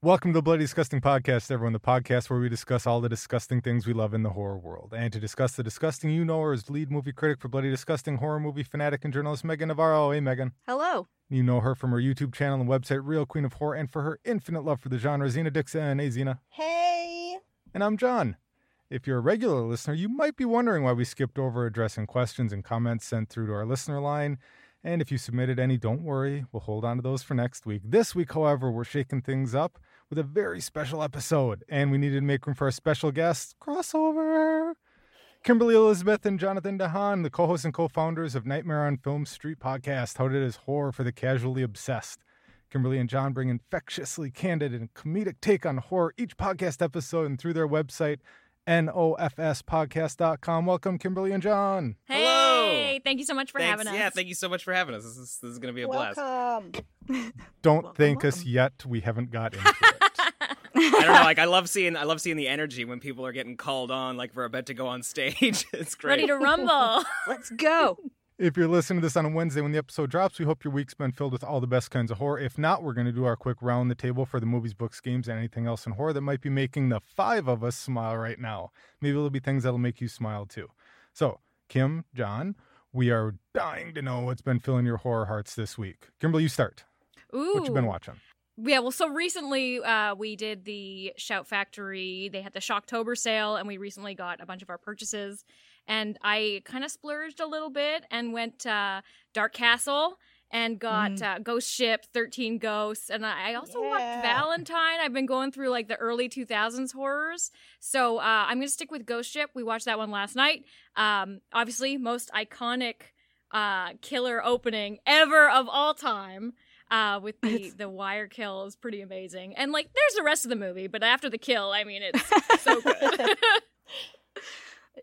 Welcome to the Bloody Disgusting Podcast, everyone, the podcast where we discuss all the disgusting things we love in the horror world. And to discuss the disgusting, you know her as lead movie critic for Bloody Disgusting, horror movie fanatic, and journalist Megan Navarro. Hey, Megan. Hello. You know her from her YouTube channel and website, Real Queen of Horror, and for her infinite love for the genre, Zena Dixon. Hey, Zena. Hey. And I'm John. If you're a regular listener, you might be wondering why we skipped over addressing questions and comments sent through to our listener line. And if you submitted any, don't worry. We'll hold on to those for next week. This week, however, we're shaking things up with a very special episode. And we needed to make room for our special guests. Crossover! Kimberly Elizabeth and Jonathan DeHaan, the co-hosts and co-founders of Nightmare on Film Street Podcast, how it is horror for the casually obsessed. Kimberly and John bring infectiously candid and comedic take on horror each podcast episode and through their website, nofspodcast.com. Welcome, Kimberly and John. Hey! Hello. Hey, thank you so much for having us. Yeah, thank you so much for having us. This is going to be a blast. Don't thank us yet. We haven't got into it. I don't know. Like, I love seeing the energy when people are getting called on. Like, we're about to go on stage. It's great. Ready to rumble. Let's go. If you're listening to this on a Wednesday when the episode drops, we hope your week's been filled with all the best kinds of horror. If not, we're going to do our quick round the table for the movies, books, games, and anything else in horror that might be making the five of us smile right now. Maybe there'll be things that'll make you smile too. So, Kim, John, we are dying to know what's been filling your horror hearts this week. Kimberly, you start. Ooh. What you been watching? Yeah, well, so recently we did the Shout Factory. They had the Shocktober sale, and we recently got a bunch of our purchases. And I kind of splurged a little bit and went Dark Castle and got Ghost Ship, 13 Ghosts. And I also watched Valentine. I've been going through like the early 2000s horrors. So I'm going to stick with Ghost Ship. We watched that one last night. Obviously, most iconic killer opening ever of all time with the wire kill is pretty amazing. And like, there's the rest of the movie, but after the kill, I mean, it's so good.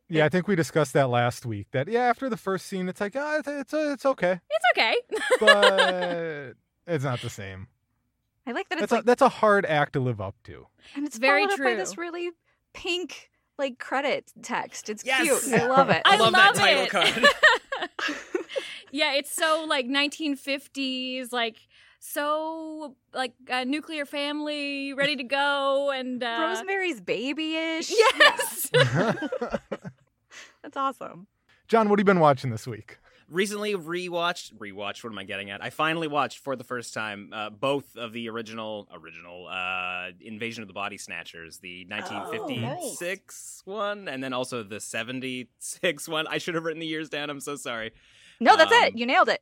Yeah, I think we discussed that last week. That after the first scene, it's like, it's okay. It's okay, but it's not the same. I like that. That's a hard act to live up to, and it's very true. By this really pink like credit text, it's cute. I love it. I love that title card. Yeah, it's so like 1950s, like. So, like, nuclear family, ready to go, and... Rosemary's Baby-ish. Yes! Yeah. That's awesome. John, what have you been watching this week? Recently rewatched, what am I getting at? I finally watched, for the first time, both of the original Invasion of the Body Snatchers, the 1956 one, and then also the 76 one. I should have written the years down, I'm so sorry. No, that's it! You nailed it!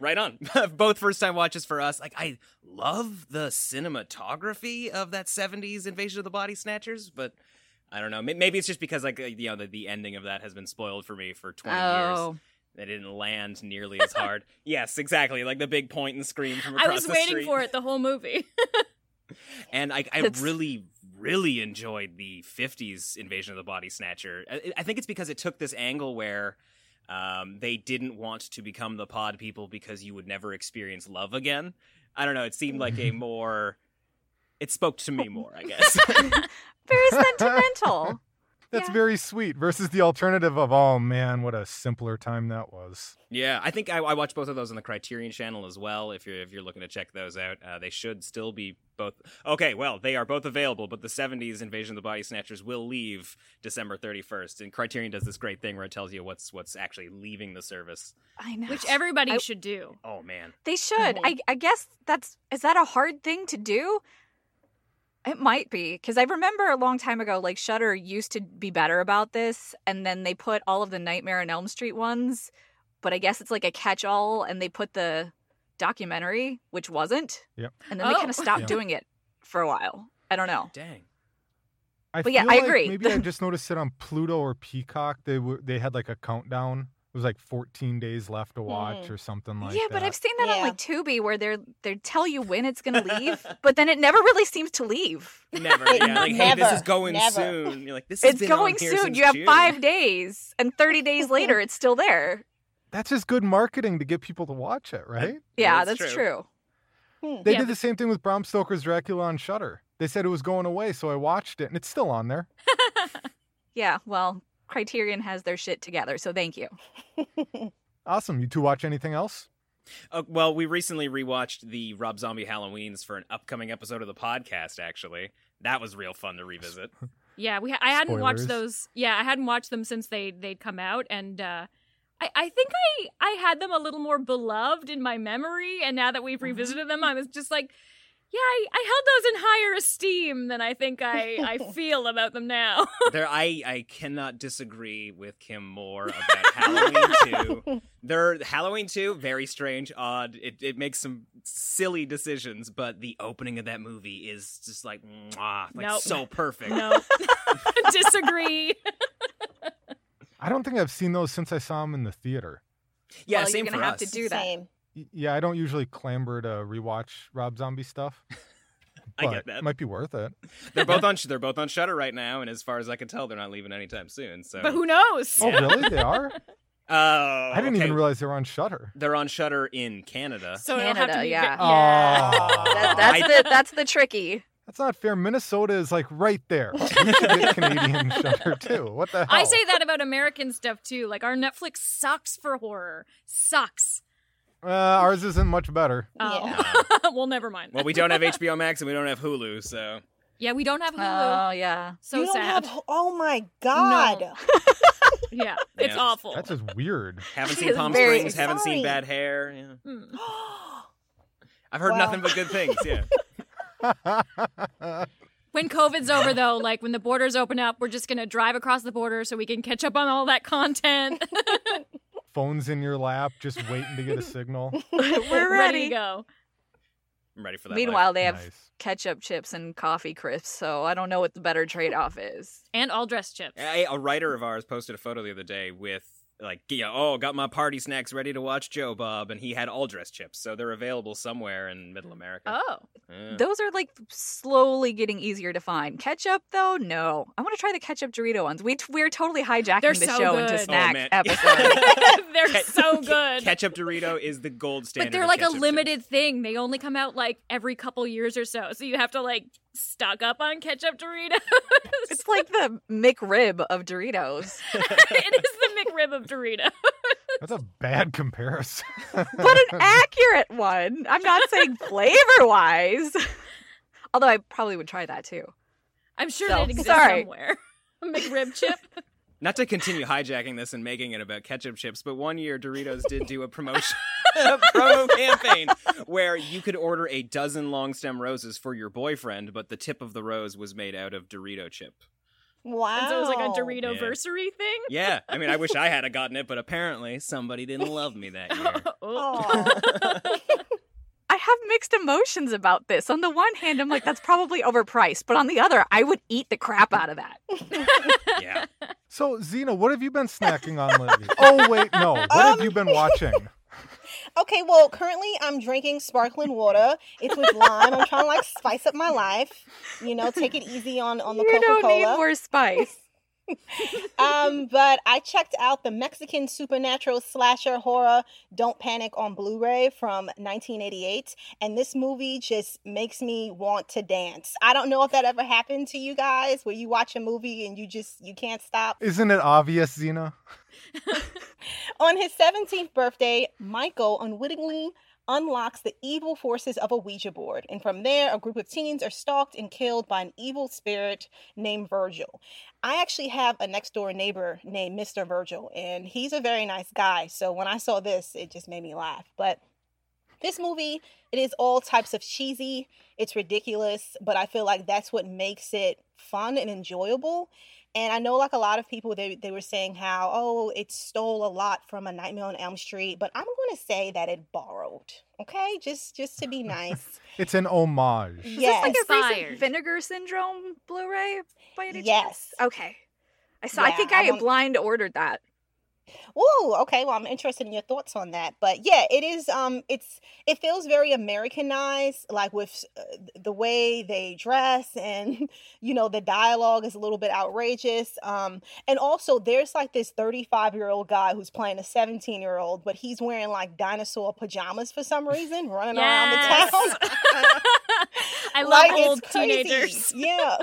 Right on. Both first-time watches for us. Like, I love the cinematography of that 70s Invasion of the Body Snatchers, but I don't know. Maybe it's just because, like, you know, the ending of that has been spoiled for me for 20 years. It didn't land nearly as hard. Yes, exactly. Like the big point and scream from across the street. I was waiting for it the whole movie. And I really enjoyed the 50s Invasion of the Body Snatcher. I think it's because it took this angle where... they didn't want to become the pod people because you would never experience love again. I don't know. It seemed like it spoke to me more, I guess. Very sentimental. That's very sweet versus the alternative of, oh man, what a simpler time that was. Yeah, I think I watched both of those on the Criterion Channel as well. If you're looking to check those out, they should still be both. Okay, well, they are both available, but the 70s Invasion of the Body Snatchers will leave December 31st. And Criterion does this great thing where it tells you what's actually leaving the service. I know. Which everybody should do. Oh man. They should. I guess is that a hard thing to do? It might be, because I remember a long time ago, like, Shudder used to be better about this, and then they put all of the Nightmare on Elm Street ones, but I guess it's like a catch-all, and they put the documentary, which wasn't, and then they kind of stopped doing it for a while. I don't know. Dang. I agree. Maybe I just noticed it on Pluto or Peacock. They had, like, a countdown. It was like 14 days left to watch or something like that. Yeah, but I've seen that on like Tubi where they tell you when it's going to leave, but then it never really seems to leave. Never. Yeah. Like, hey, this is going soon. You're like, this is going soon. You have June. 5 days, and 30 days later, it's still there. That's just good marketing to get people to watch it, right? Yeah, that's true. They did the same thing with Bram Stoker's Dracula on Shudder. They said it was going away, so I watched it, and it's still on there. Yeah, well... Criterion has their shit together, so thank you. Awesome. You two watch anything else? Well, we recently rewatched the Rob Zombie Halloweens for an upcoming episode of the podcast, actually. That was real fun to revisit. Yeah, I hadn't watched those. Yeah, I hadn't watched them since they'd come out, and I think I had them a little more beloved in my memory, and now that we've revisited them, I was just like, yeah, I held those in higher esteem than I think I feel about them now. I cannot disagree with Kim more about Halloween 2. Halloween 2, very strange, odd. It makes some silly decisions, but the opening of that movie is just like, mwah, like nope. So perfect. No, disagree. I don't think I've seen those since I saw them in the theater. Yeah, well, same for us. You're going to have to do that. Same. Yeah, I don't usually clamber to rewatch Rob Zombie stuff. I get that. It might be worth it. They're both on Shudder right now, and as far as I can tell, they're not leaving anytime soon. So, but who knows? Oh, really? They are? Oh, I didn't even realize they were on Shudder. They're on Shudder in Canada. So Canada, it'll have to be Oh. That's the tricky. That's not fair. Minnesota is like right there. You should get Canadian Shudder too. What the hell? I say that about American stuff too. Like our Netflix sucks for horror. Sucks. Ours isn't much better. Oh. Yeah. Well, never mind. Well, we don't have HBO Max and we don't have Hulu, so. Yeah, we don't have Hulu. Oh, yeah. So you don't sad. Have, oh, my God. No. Yeah, it's awful. That's just weird. Haven't seen Palm Springs, haven't seen Bad Hair. Yeah. I've heard nothing but good things, yeah. When COVID's over, though, like when the borders open up, we're just going to drive across the border so we can catch up on all that content. Phones in your lap, just waiting to get a signal. We're ready to go. I'm ready for that. Meanwhile, they have ketchup chips and coffee crisps, so I don't know what the better trade-off is. And all dress chips. A writer of ours posted a photo the other day with, like, got my party snacks ready to watch Joe Bob, and he had all dress chips, so they're available somewhere in Middle America. Oh. Yeah. Those are, like, slowly getting easier to find. Ketchup, though? No. I want to try the ketchup Dorito ones. We're totally hijacking the show into snack episodes. They're so good. Ketchup Dorito is the gold standard. But they're, like, a limited thing. They only come out, like, every couple years or so, so you have to, like, stock up on ketchup Doritos. It's like the McRib of Doritos. It is the McRib of Doritos. That's a bad comparison. But an accurate one. I'm not saying flavor-wise. Although I probably would try that, too. I'm sure it exists somewhere. A McRib chip. Not to continue hijacking this and making it about ketchup chips, but one year Doritos did do a promo campaign where you could order a dozen long stem roses for your boyfriend, but the tip of the rose was made out of Dorito chip. Wow. And so it was like a Dorito-versary thing? Yeah. I mean, I wish I had gotten it, but apparently somebody didn't love me that year. Oh. I have mixed emotions about this. On the one hand, I'm like, that's probably overpriced. But on the other, I would eat the crap out of that. Yeah. So, Zena, what have you been snacking on lately? Oh, wait, no. What have you been watching? Okay, well, currently I'm drinking sparkling water. It's with lime. I'm trying to, like, spice up my life. You know, take it easy on the Coca-Cola. You don't need more spice. But I checked out the Mexican supernatural slasher horror Don't Panic on Blu-ray from 1988, and this movie just makes me want to dance. I don't know if that ever happened to you guys, where you watch a movie and you can't stop. Isn't it obvious, Zena? On his 17th birthday, Michael unwittingly unlocks the evil forces of a Ouija board, and from there a group of teens are stalked and killed by an evil spirit named Virgil. I actually have a next door neighbor named Mr. Virgil, and he's a very nice guy, so when I saw this it just made me laugh. But this movie, it is all types of cheesy, it's ridiculous, but I feel like that's what makes it fun and enjoyable. And I know, like, a lot of people, they were saying how, it stole a lot from A Nightmare on Elm Street, but I'm going to say that it borrowed, okay? Just to be nice. It's an homage. Yes. Is this like a recent Vinegar Syndrome Blu-ray by any chance? Yes. Okay. I blind ordered that. Ooh, okay. Well, I'm interested in your thoughts on that. But yeah, it is. It feels very Americanized, like with the way they dress, and you know the dialogue is a little bit outrageous. And also there's like this 35-year-old guy who's playing a 17-year-old, but he's wearing like dinosaur pajamas for some reason, running around the town. I love old teenagers. Yeah.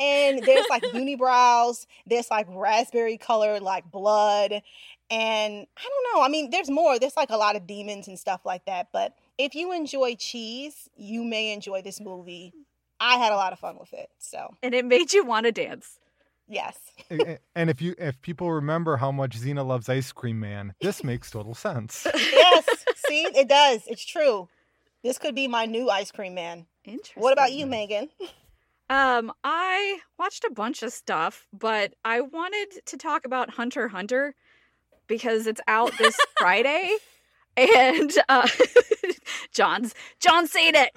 And there's like unibrows, there's like raspberry colored like blood, And I don't know. I mean, there's more. There's like a lot of demons and stuff like that. But if you enjoy cheese, you may enjoy this movie. I had a lot of fun with it. So, and it made you want to dance. Yes. And if people remember how much Zena loves Ice Cream Man, this makes total sense. Yes. See, it does. It's true. This could be my new Ice Cream Man. Interesting. What about you, Megan? I watched a bunch of stuff, but I wanted to talk about Hunter x Hunter because it's out this Friday. And John's seen it.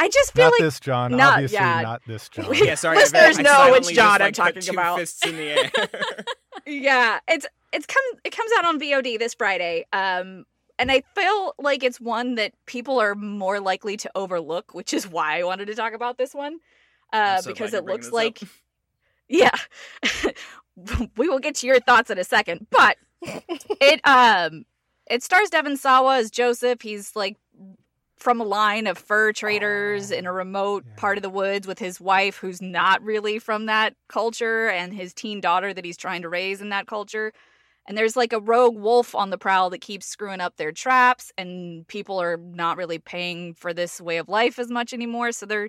I just feel not like this John, not, obviously yeah. not this John. Yeah, sorry, listeners know which John I'm talking about. Fists in the air. Yeah, it comes out on VOD this Friday, and I feel like it's one that people are more likely to overlook, which is why I wanted to talk about this one because it looks like, yeah, we will get to your thoughts in a second, but it stars Devon Sawa as Joseph. He's like. From a line of fur traders in a remote part of the woods with his wife who's not really from that culture and his teen daughter that he's trying to raise in that culture. And there's like a rogue wolf on the prowl that keeps screwing up their traps and people are not really paying for this way of life as much anymore. So they're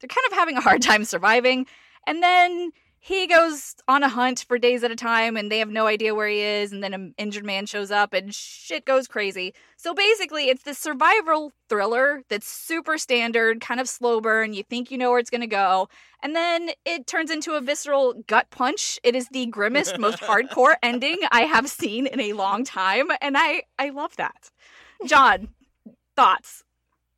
kind of having a hard time surviving. And then he goes on a hunt for days at a time and they have no idea where he is. And then an injured man shows up and shit goes crazy. So basically it's this survival thriller that's super standard, kind of slow burn. You think you know where it's going to go. And then it turns into a visceral gut punch. It is the grimmest, most hardcore ending I have seen in a long time. And I love that. John, thoughts?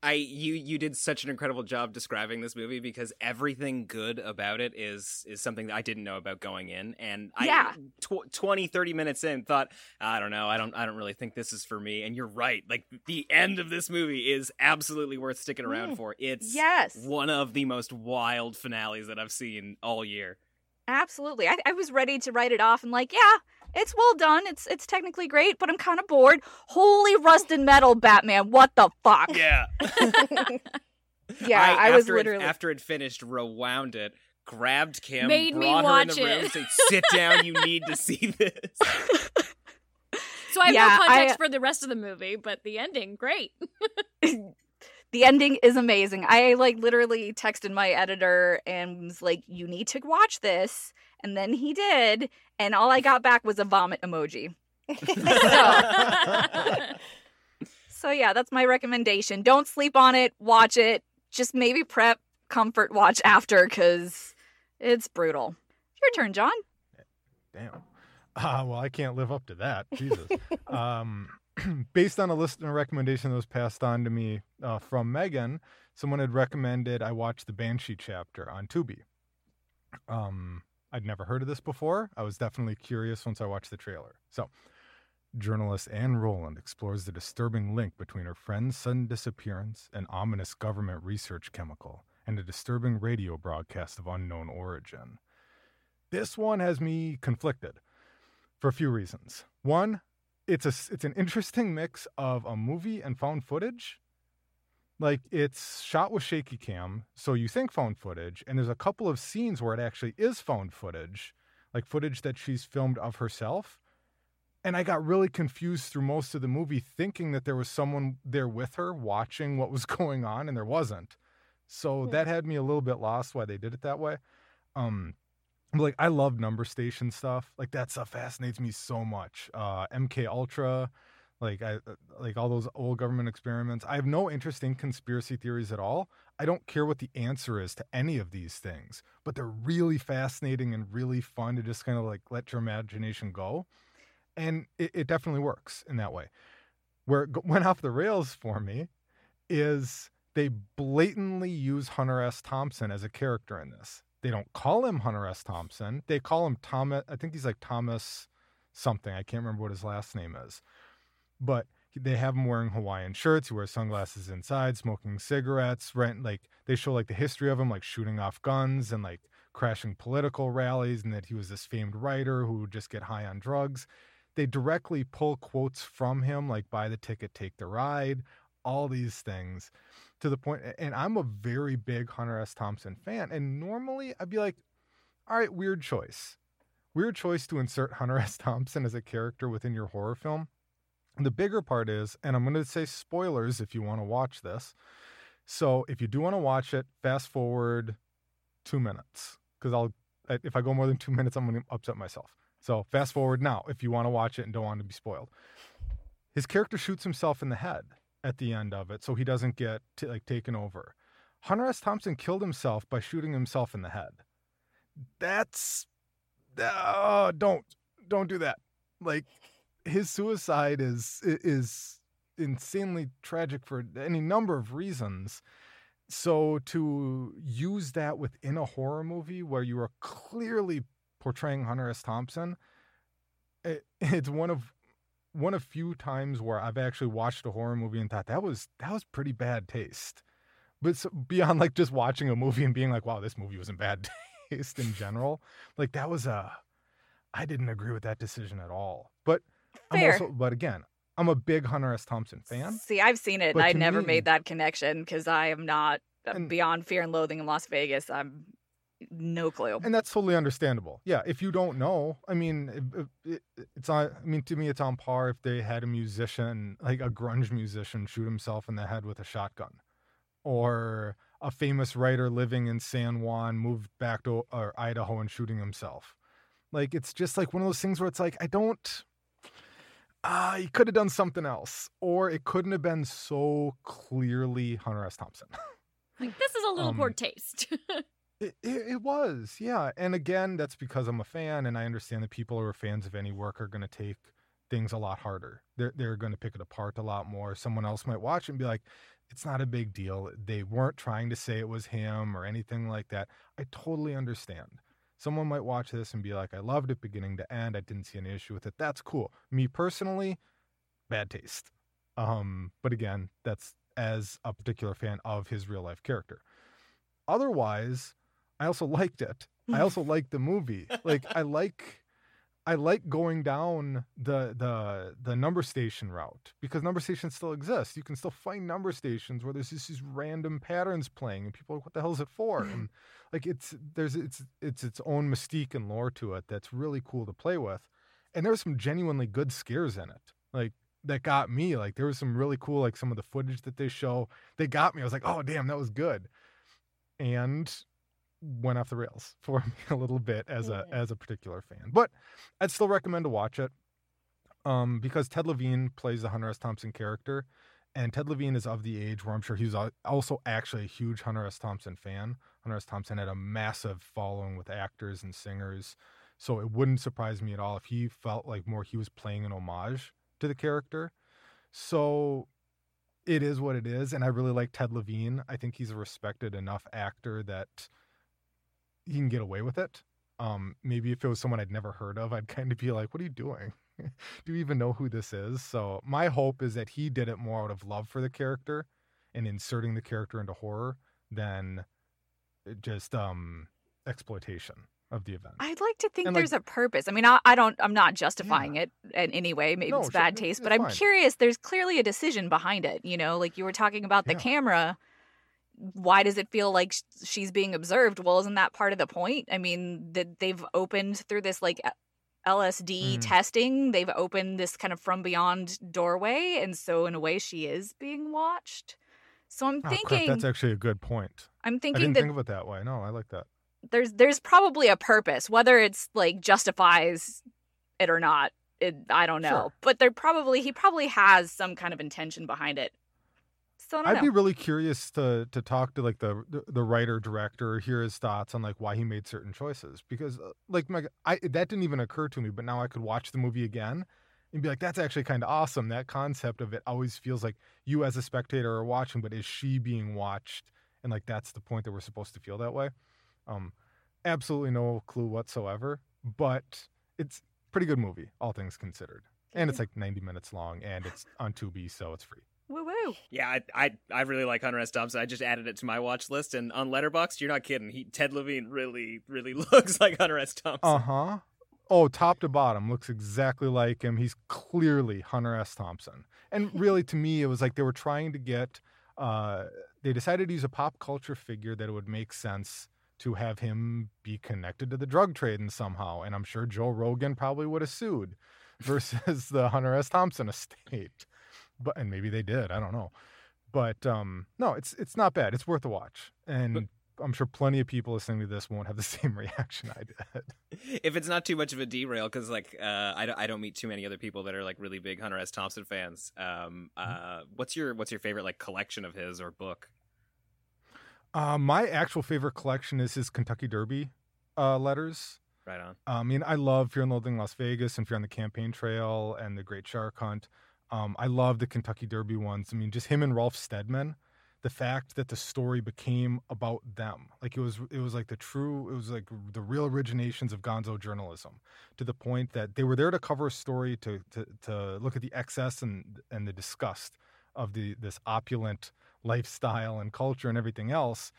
You did such an incredible job describing this movie because everything good about it is something that I didn't know about going in, and yeah. 20-30 minutes in thought, I don't know, I don't really think this is for me, and you're right, like the end of this movie is absolutely worth sticking around for. It's one of the most wild finales that I've seen all year. Absolutely. I was ready to write it off and like, yeah, it's well done. It's technically great, but I'm kind of bored. Holy rust and metal, Batman. What the fuck? Yeah. Yeah, I was literally... After it finished, rewound it, grabbed Kim, made me watch her in the room, said, sit down, you need to see this. So I have no context for the rest of the movie, but the ending, great. The ending is amazing. I like literally texted my editor and was like, you need to watch this. And then he did. And all I got back was a vomit emoji. So yeah, that's my recommendation. Don't sleep on it. Watch it. Just maybe prep, comfort, watch after because it's brutal. Your turn, John. Damn. Well, I can't live up to that. Jesus. Based on a listener recommendation that was passed on to me from Megan, someone had recommended I watch The Banshee Chapter on Tubi. I'd never heard of this before. I was definitely curious once I watched the trailer. So, journalist Anne Rowland explores the disturbing link between her friend's sudden disappearance, an ominous government research chemical, and a disturbing radio broadcast of unknown origin. This one has me conflicted for a few reasons. One, it's an interesting mix of a movie and found footage. Like, it's shot with shaky cam, so you think found footage, and there's a couple of scenes where it actually is found footage, like footage that she's filmed of herself. And I got really confused through most of the movie thinking that there was someone there with her watching what was going on, and there wasn't. So that had me a little bit lost why they did it that way. Like, I love number station stuff. Like, that stuff fascinates me so much. MK Ultra, like all those old government experiments. I have no interest in conspiracy theories at all. I don't care what the answer is to any of these things, but they're really fascinating and really fun to just kind of like let your imagination go. And it definitely works in that way. Where it went off the rails for me is they blatantly use Hunter S. Thompson as a character in this. They don't call him Hunter S. Thompson. They call him Thomas. I think he's like Thomas something. I can't remember what his last name is. But they have him wearing Hawaiian shirts. He wears sunglasses inside, smoking cigarettes. Like, they show like the history of him, like shooting off guns and like crashing political rallies. And that he was this famed writer who would just get high on drugs. They directly pull quotes from him, like buy the ticket, take the ride, all these things. To the point, and I'm a very big Hunter S. Thompson fan, and normally I'd be like, all right, weird choice. Weird choice to insert Hunter S. Thompson as a character within your horror film. The bigger part is, and I'm going to say spoilers if you want to watch this. So if you do want to watch it, fast forward 2 minutes, because if I go more than 2 minutes, I'm going to upset myself. So fast forward now if you want to watch it and don't want to be spoiled. His character shoots himself in the head at the end of it, so he doesn't get taken over. Hunter S. Thompson killed himself by shooting himself in the head. That's don't do that. Like, his suicide is insanely tragic for any number of reasons. So to use that within a horror movie where you are clearly portraying Hunter S. Thompson, it's one of few times where I've actually watched a horror movie and thought that was pretty bad taste. But so beyond just watching a movie and being like, wow, this movie was in bad taste in general. I didn't agree with that decision at all. But fair. But again, I'm a big Hunter S. Thompson fan. See, I've seen it, and I never made that connection because I am not beyond Fear and Loathing in Las Vegas. I'm no clue. And that's totally understandable. Yeah, if you don't know, I mean, to me, it's on par if they had a musician, like a grunge musician, shoot himself in the head with a shotgun. Or a famous writer living in San Juan moved back to Idaho and shooting himself. It's just one of those things where it's he could have done something else, or it couldn't have been so clearly Hunter S. Thompson. This is a little poor taste. it was, yeah. And again, that's because I'm a fan, and I understand that people who are fans of any work are going to take things a lot harder. They're going to pick it apart a lot more. Someone else might watch it and be like, it's not a big deal. They weren't trying to say it was him or anything like that. I totally understand. Someone might watch this and be like, I loved it beginning to end. I didn't see any issue with it. That's cool. Me personally, bad taste. But again, that's as a particular fan of his real life character. Otherwise, I also liked it. I also liked the movie. I like going down the number station route, because number stations still exist. You can still find number stations where there's just these random patterns playing, and people are like, what the hell is it for? And it's its own mystique and lore to it that's really cool to play with. And there's some genuinely good scares in it. That got me. There was some really cool, some of the footage that they show, they got me. I was like, oh damn, that was good. And went off the rails for me a little bit as a particular fan. But I'd still recommend to watch it because Ted Levine plays the Hunter S. Thompson character, and Ted Levine is of the age where I'm sure he's also actually a huge Hunter S. Thompson fan. Hunter S. Thompson had a massive following with actors and singers, so it wouldn't surprise me at all if he felt he was playing an homage to the character. So it is what it is, and I really like Ted Levine. I think he's a respected enough actor that he can get away with it. Maybe if it was someone I'd never heard of, I'd kind of be like, what are you doing? Do you even know who this is? So my hope is that he did it more out of love for the character and inserting the character into horror than just exploitation of the event. I'd like to think there's a purpose. I mean, I'm not justifying it in any way. Maybe it's bad taste, but I'm curious. There's clearly a decision behind it. You were talking about the camera. Why does it feel like she's being observed? Well, isn't that part of the point? I mean, that they've opened through this LSD testing, they've opened this kind of from beyond doorway. And so in a way she is being watched. So I'm thinking that's actually a good point. I'm thinking I didn't think of it that way. No, I like that. There's probably a purpose, whether it's justifies it or not. I don't know, sure. But he probably has some kind of intention behind it. I'd be really curious to talk to the writer director, hear his thoughts on why he made certain choices, because that didn't even occur to me, but now I could watch the movie again and be like, that's actually kind of awesome. That concept of it always feels like you as a spectator are watching, but is she being watched? And that's the point that we're supposed to feel that way. Absolutely no clue whatsoever, but it's a pretty good movie, all things considered. And it's 90 minutes long, and it's on Tubi, so it's free. Woo woo. Yeah, I really like Hunter S. Thompson. I just added it to my watch list, and on Letterboxd, you're not kidding. Ted Levine really, really looks like Hunter S. Thompson. Uh-huh. Oh, top to bottom, looks exactly like him. He's clearly Hunter S. Thompson. And really, to me, it was they were trying to get they decided to use a pop culture figure that it would make sense to have him be connected to the drug trade and somehow. And I'm sure Joe Rogan probably would have sued versus the Hunter S. Thompson estate. But, and maybe they did, I don't know. But no, it's not bad. It's worth a watch. And I'm sure plenty of people listening to this won't have the same reaction I did. If it's not too much of a derail, because like I don't meet too many other people that are like really big Hunter S. Thompson fans. What's your favorite like collection of his or book? My actual favorite collection is his Kentucky Derby letters. Right on. I mean, I love Fear and Loathing in Las Vegas and Fear on the Campaign Trail and The Great Shark Hunt. I love the Kentucky Derby ones. I mean, just him and Rolf Steadman. The fact that the story became about them, like it was like it was like the real originations of gonzo journalism, to the point that they were there to cover a story, to look at the excess and the disgust of this opulent lifestyle and culture and everything else.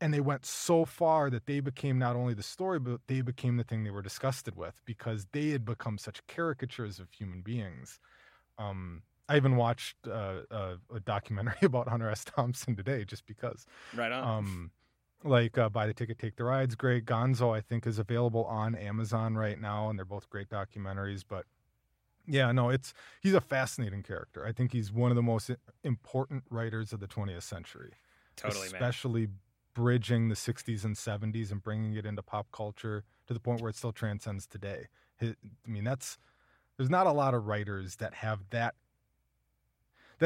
And they went so far that they became not only the story, but they became the thing they were disgusted with, because they had become such caricatures of human beings. I even watched a documentary about Hunter S. Thompson today, just because. Right on. Buy the Ticket, Take the Ride's great. Gonzo, I think, is available on Amazon right now, and they're both great documentaries. But yeah, no, he's a fascinating character. I think he's one of the most important writers of the 20th century. Totally, especially man. Bridging the 60s and 70s and bringing it into pop culture to the point where it still transcends today. There's not a lot of writers that have that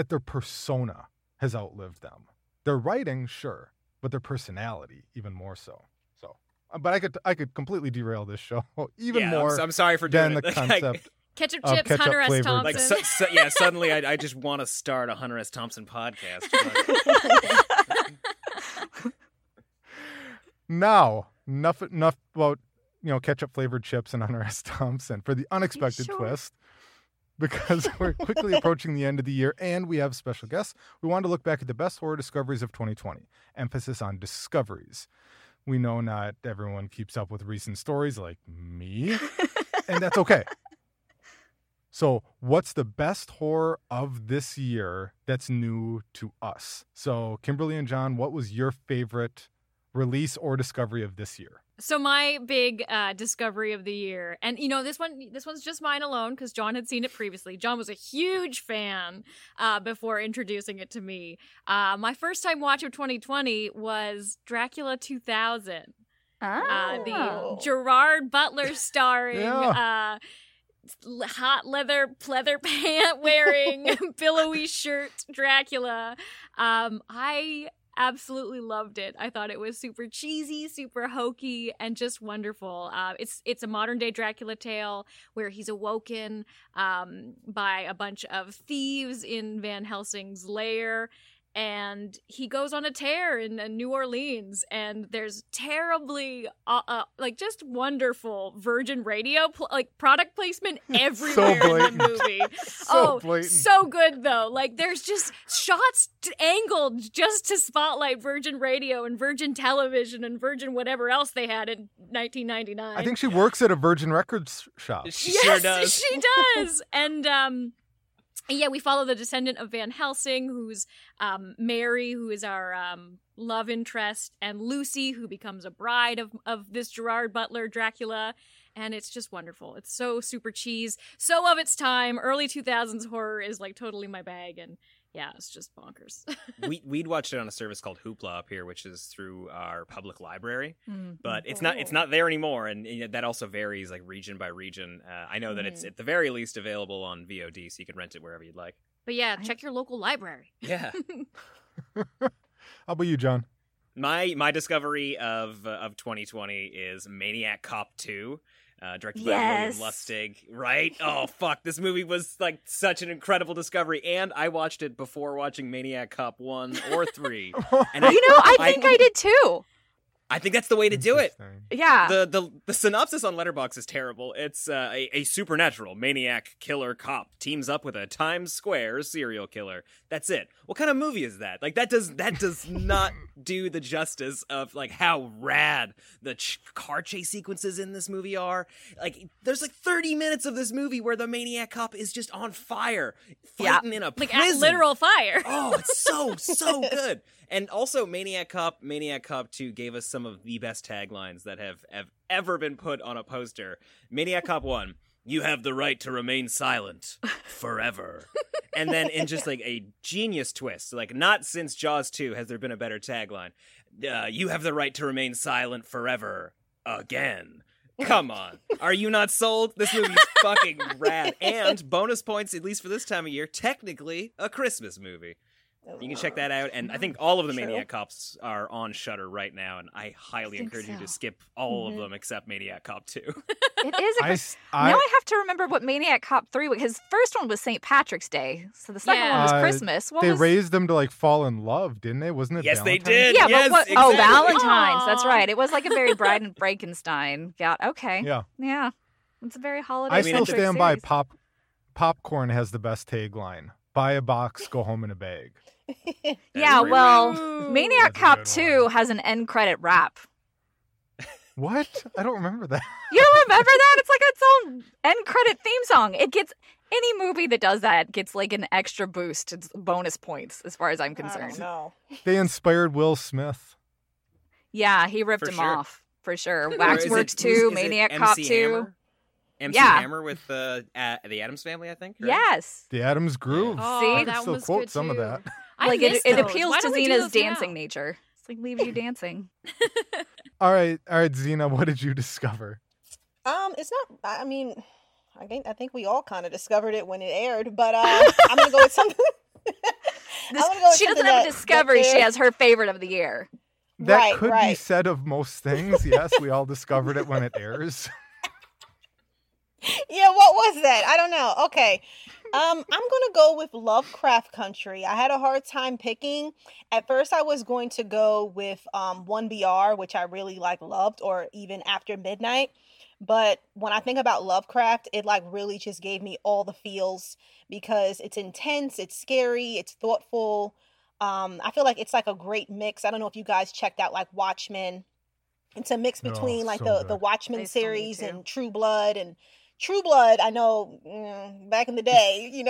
their persona has outlived them. Their writing, sure, but their personality even more so. So, but I could completely derail this show even more. I'm sorry for doing the concept. Ketchup chips, Hunter S. Thompson. Suddenly I just want to start a Hunter S. Thompson podcast. But... Now, enough about ketchup flavored chips and Hunter S. Thompson for the unexpected twist. Because we're quickly approaching the end of the year and we have special guests, we wanted to look back at the best horror discoveries of 2020. Emphasis on discoveries. We know not everyone keeps up with recent stories like me, and that's okay. So what's the best horror of this year that's new to us? So Kimberly and John, what was your favorite release or discovery of this year? So my big discovery of the year, and this one's just mine alone because John had seen it previously. John was a huge fan before introducing it to me. My first time watch of 2020 was Dracula 2000, the Gerard Butler starring. Yeah. Hot pleather pant wearing, billowy shirt Dracula. I absolutely loved it. I thought it was super cheesy, super hokey, and just wonderful. It's a modern day Dracula tale where he's awoken by a bunch of thieves in Van Helsing's lair, and he goes on a tear in New Orleans. And there's terribly just wonderful Virgin Radio product placement everywhere so in the movie. Blatant. So good though. Like there's just shots angled just to spotlight Virgin Radio and Virgin Television and Virgin whatever else they had in 1999. I think she works at a Virgin Records shop. She sure does. And we follow the descendant of Van Helsing, who's Mary, who is our love interest, and Lucy, who becomes a bride of this Gerard Butler Dracula. And it's just wonderful. It's so super cheese. So of its time, early 2000s horror is like totally my bag. And yeah, it's just bonkers. We'd watched it on a service called Hoopla up here, which is through our public library, but it's not there anymore, and that also varies like region by region. I know that it's at the very least available on VOD, so you can rent it wherever you'd like. But yeah, check your local library. Yeah. How about you, John? My discovery of 2020 is Maniac Cop 2. Directed by William Lustig, right? Oh, fuck. This movie was like such an incredible discovery. And I watched it before watching Maniac Cop 1 or 3. And I think I did too. I think that's the way to do it. Yeah. The synopsis on Letterboxd is terrible. It's a supernatural maniac killer cop teams up with a Times Square serial killer. That's it. What kind of movie is that? Like that does not do the justice of like how rad the car chase sequences in this movie are. Like there's like 30 minutes of this movie where the maniac cop is just on fire, fighting in a prison. Like at literal fire. Oh, it's so good. And also Maniac Cop, Maniac Cop 2 gave us some of the best taglines that have ever been put on a poster. Maniac Cop 1, you have the right to remain silent forever. And then in just like a genius twist, like not since Jaws 2 has there been a better tagline. You have the right to remain silent forever again. Come on. Are you not sold? This movie's fucking rad. And bonus points, at least for this time of year, technically a Christmas movie. You can check that out, and I think all of the Maniac Cops are on Shudder right now, and I highly encourage you to skip all of them except Maniac Cop 2. It is. Now I have to remember what Maniac Cop 3 was, because the first one was St. Patrick's Day, so the second one was Christmas. They raised them to, like, fall in love, didn't they? Wasn't it Valentine's? They did. Yeah, yes, but what? Exactly. Oh, Valentine's. Aww. That's right. It was like a very Bride and Frankenstein. Yeah. Okay. Yeah. Yeah. It's a very holiday. I still stand by Popcorn has the best tagline. Buy a box, go home in a bag. Yeah, well, Maniac Cop 2 has an end credit rap. What? I don't remember that. You don't remember that? It's like its own end credit theme song. It gets any movie that does that gets like an extra boost. It's bonus points as far as I'm concerned. They inspired Will Smith. Yeah, he ripped him off for sure. Waxworks 2, Maniac Cop 2. MC Hammer with the Addams Family, I think. Right? Yes. The Addams Groove. Oh, see? I can still quote some of that. Like it appeals to Zena's dancing nature. It's like leave you dancing. All right, Zena, what did you discover? I think we all kind of discovered it when it aired, but I'm going to go with something. She doesn't have a discovery. She has her favorite of the year. That could be said of most things. Yes, we all discovered it when it airs. Yeah, what was that? I don't know. Okay. I'm going to go with Lovecraft Country. I had a hard time picking. At first, I was going to go with 1BR, which I really loved, or even After Midnight. But when I think about Lovecraft, it really just gave me all the feels because it's intense, it's scary, it's thoughtful. I feel like it's a great mix. I don't know if you guys checked out Watchmen. It's a mix between the Watchmen series and True Blood, I know, back in the day,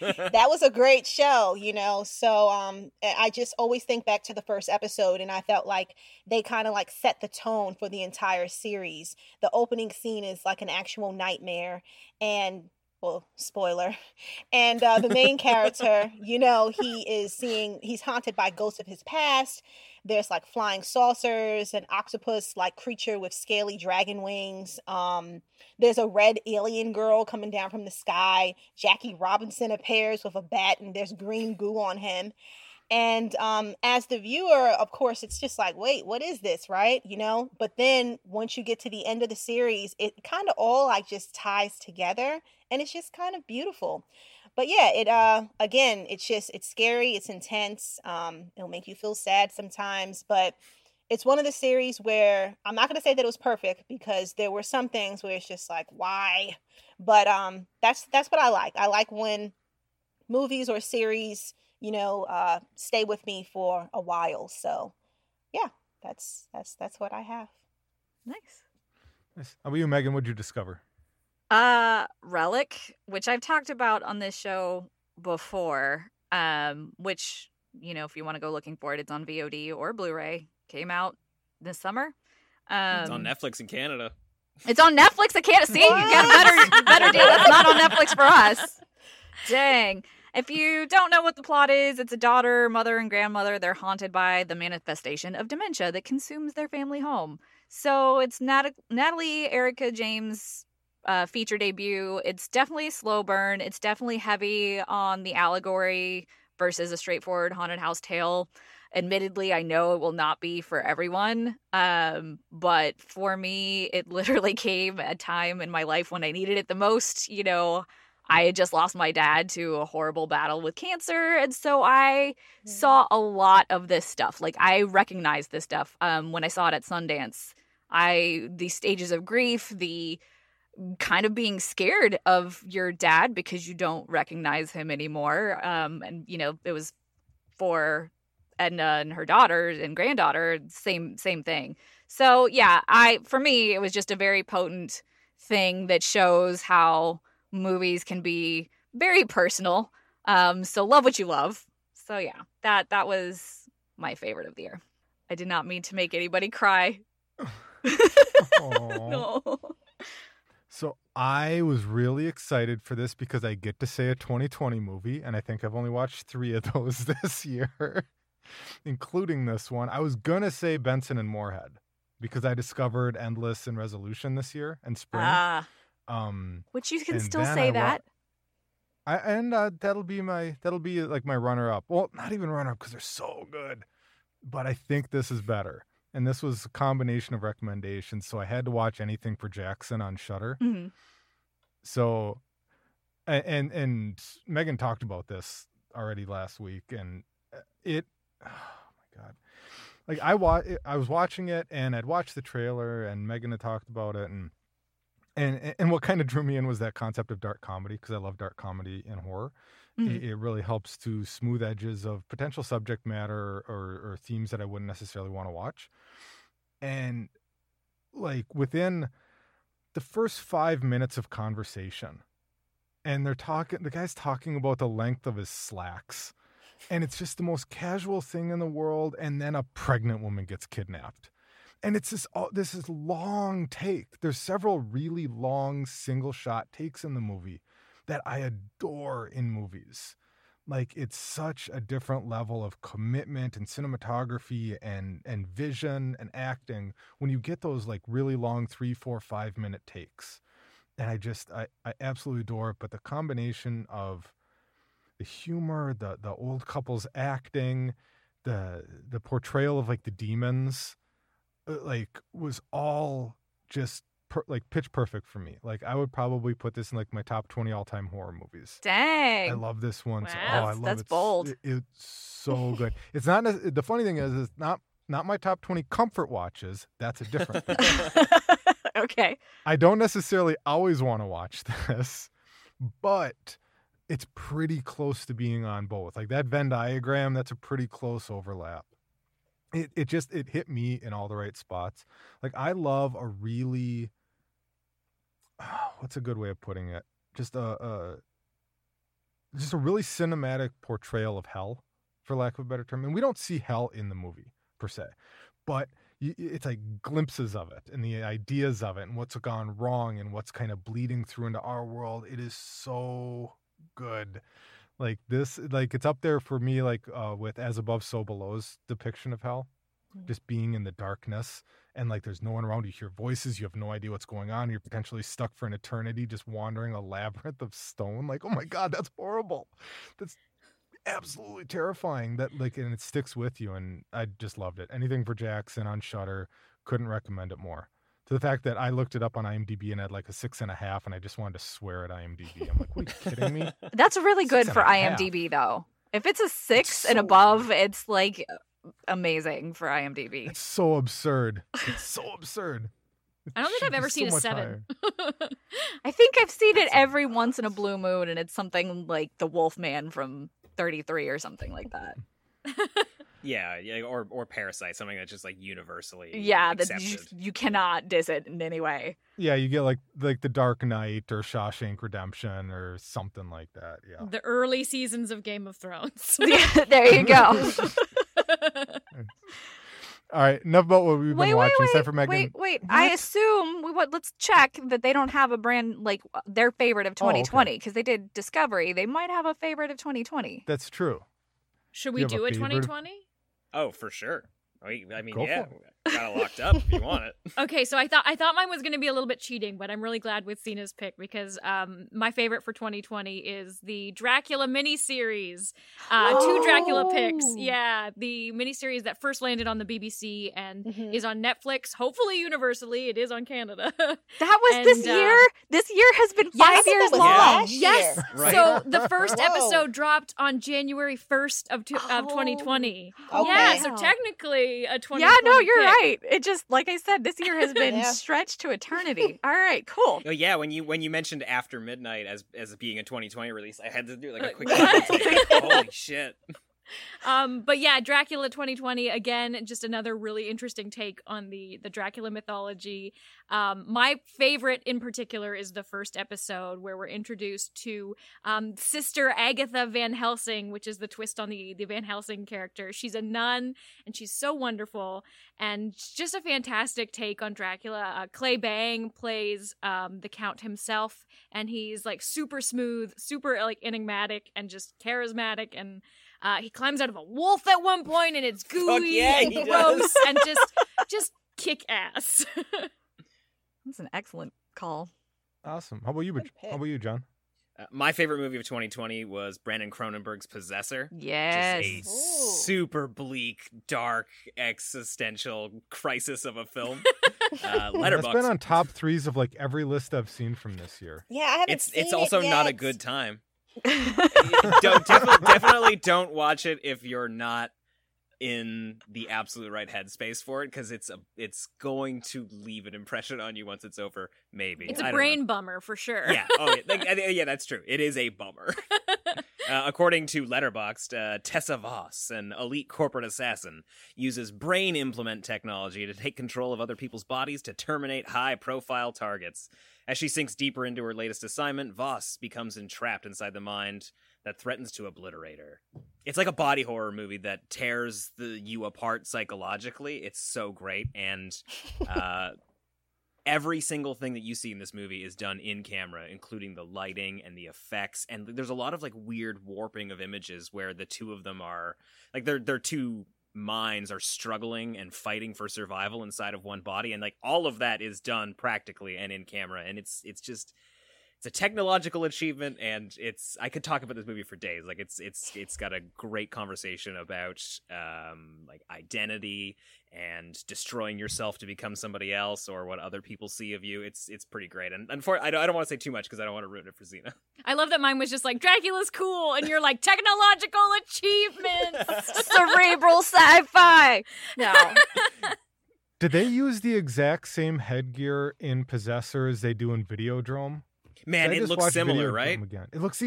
that was a great show, So I just always think back to the first episode, and I felt like they kind of set the tone for the entire series. The opening scene is an actual nightmare, and well, spoiler. And the main character, he's haunted by ghosts of his past. There's flying saucers, an octopus creature with scaly dragon wings. There's a red alien girl coming down from the sky. Jackie Robinson appears with a bat and there's green goo on him. And as the viewer, of course, it's just wait, what is this, right? But then once you get to the end of the series, it kind of all just ties together and it's just kind of beautiful. But yeah, it again, it's scary, it's intense. It'll make you feel sad sometimes, but it's one of the series where I'm not going to say that it was perfect because there were some things where it's just why? But that's what I like. I like when movies or series stay with me for a while. So yeah, that's what I have. Nice. How about you, Megan? What'd you discover? Relic, which I've talked about on this show before, which, if you want to go looking for it, it's on VOD or Blu-ray. Came out this summer. It's on Netflix in Canada. It's on Netflix in Canada. See, you got a better deal. That's not on Netflix for us. Dang. If you don't know what the plot is, it's a daughter, mother, and grandmother. They're haunted by the manifestation of dementia that consumes their family home. So it's Natalie Erica James' feature debut. It's definitely a slow burn. It's definitely heavy on the allegory versus a straightforward haunted house tale. Admittedly, I know it will not be for everyone, but for me, it literally came a time in my life when I needed it the most, I had just lost my dad to a horrible battle with cancer, and so I saw a lot of this stuff. I recognized this stuff when I saw it at Sundance. The stages of grief, the kind of being scared of your dad because you don't recognize him anymore. It was for Edna and her daughter and granddaughter, same thing. So, yeah, for me, it was just a very potent thing that shows how movies can be very personal. So love what you love. So yeah, that was my favorite of the year. I did not mean to make anybody cry. No. So I was really excited for this because I get to say a 2020 movie, and I think I've only watched 3 of those this year, including this one. I was going to say Benson and Moorhead because I discovered Endless and Resolution this year and Spring. Which you can still say that. That'll be like my runner-up. Well, not even runner-up because they're so good, but I think this is better. And this was a combination of recommendations, so I had to watch Anything for Jackson on Shudder. Mm-hmm. So, and Megan talked about this already last week, and it, oh my God, like I was watching it, and I'd watched the trailer, and Megan had talked about it, and what kind of drew me in was that concept of dark comedy, because I love dark comedy and horror. Mm-hmm. It really helps to smooth edges of potential subject matter or themes that I wouldn't necessarily want to watch. And like within the first 5 minutes of conversation, and the guy's talking about the length of his slacks, and it's just the most casual thing in the world. And then a pregnant woman gets kidnapped. And it's this long take. There's several really long single shot takes in the movie that I adore in movies. Like, it's such a different level of commitment and cinematography and vision and acting when you get those like really long 3, 4, 5 minute takes. And I absolutely adore it. But the combination of the humor, the old couple's acting, the portrayal of like the demons, like was all just pitch perfect for me. Like I would probably put this in like my top 20 all-time horror movies. Dang, I love this one. Wow. That's bold. It's so good. It's not the funny thing is it's not my top 20 comfort watches. That's a different thing. Okay. I don't necessarily always want to watch this, but it's pretty close to being on both. Like that Venn diagram, that's a pretty close overlap. It just hit me in all the right spots. Like I love a really, what's a good way of putting it? Just a really cinematic portrayal of hell, for lack of a better term. And we don't see hell in the movie per se, but it's like glimpses of it and the ideas of it and what's gone wrong and what's kind of bleeding through into our world. It is so good. Like this, like it's up there for me, like with As Above, So Below's depiction of hell, just being in the darkness and like there's no one around. You hear voices, you have no idea what's going on. You're potentially stuck for an eternity, just wandering a labyrinth of stone. Like, oh my God, that's horrible. That's absolutely terrifying. That like, and it sticks with you. And I just loved it. Anything for Jackson on Shudder, couldn't recommend it more. To the fact that I looked it up on IMDb and had like a 6.5, and I just wanted to swear at IMDb. I'm like, what are you kidding me? That's really good for IMDb, though. If it's a 6 and above, it's like amazing for IMDb. It's so absurd. It's so absurd. I don't think I've ever seen a 7. I think I've seen it every once in a blue moon, and it's something like the Wolfman from 33 or something like that. Yeah, or Parasite, something that's just like universally accepted. That you cannot diss it in any way. Yeah, you get like The Dark Knight or Shawshank Redemption or something like that. Yeah, the early seasons of Game of Thrones. There you go. All right, enough about what we've been watching. Except for Megan. Wait. I assume let's check that they don't have a brand like their favorite of 2020 because they did Discovery. They might have a favorite of 2020. That's true. Should we do a 2020? Oh, for sure. I mean, yeah, got it locked up if you want it. Okay, so I thought mine was going to be a little bit cheating, but I'm really glad with Cena's pick because my favorite for 2020 is the Dracula miniseries. 2 Dracula picks. Yeah, the miniseries that first landed on the BBC and is on Netflix, hopefully universally. It is on Canada. That was this year? This year has been 5 years long. Yes. Right. So the first episode dropped on January 1st of 2020. Okay. Yeah, so technically, a 2020 yeah, no, you're pick. Right. It just, like I said, this year has been stretched to eternity. All right, cool. Oh, yeah, when you mentioned After Midnight as being a 2020 release, I had to do like a quick. Holy shit! But yeah, Dracula 2020, again, just another really interesting take on the Dracula mythology. My favorite in particular is the first episode where we're introduced to Sister Agatha Van Helsing, which is the twist on the Van Helsing character. She's a nun, and she's so wonderful, and just a fantastic take on Dracula. Clay Bang plays the Count himself, and he's like super smooth, super like enigmatic, and just charismatic, and he climbs out of a wolf at one point, and it's gooey and gross, and just kick ass. That's an excellent call. Awesome. How about you, John? My favorite movie of 2020 was Brandon Cronenberg's Possessor. Yes. Just a super bleak, dark, existential crisis of a film. Letterboxd. It's been on top threes of like every list I've seen from this year. Yeah, I haven't seen it. It's also not a good time. Definitely don't watch it if you're not in the absolute right headspace for it, because it's going to leave an impression on you once it's over. Maybe it's a brain bummer for sure. Yeah. Oh, yeah. Yeah, that's true. It is a bummer. According to Letterboxd, Tessa Voss, an elite corporate assassin, uses brain implant technology to take control of other people's bodies to terminate high-profile targets. As she sinks deeper into her latest assignment, Voss becomes entrapped inside the mind that threatens to obliterate her. It's like a body horror movie that tears you apart psychologically. It's so great, and every single thing that you see in this movie is done in camera, including the lighting and the effects. And there's a lot of like weird warping of images where the two of them are like they're two minds are struggling and fighting for survival inside of one body, and like all of that is done practically and in camera, and it's a technological achievement, and I could talk about this movie for days. Like it's got a great conversation about like identity and destroying yourself to become somebody else, or what other people see of you. It's pretty great, and I don't want to say too much because I don't want to ruin it for Zena. I love that mine was just like Dracula's cool, and you're like technological achievements, cerebral sci-fi. No. Did they use the exact same headgear in Possessor as they do in Videodrome? Man, it looks similar, right? It looked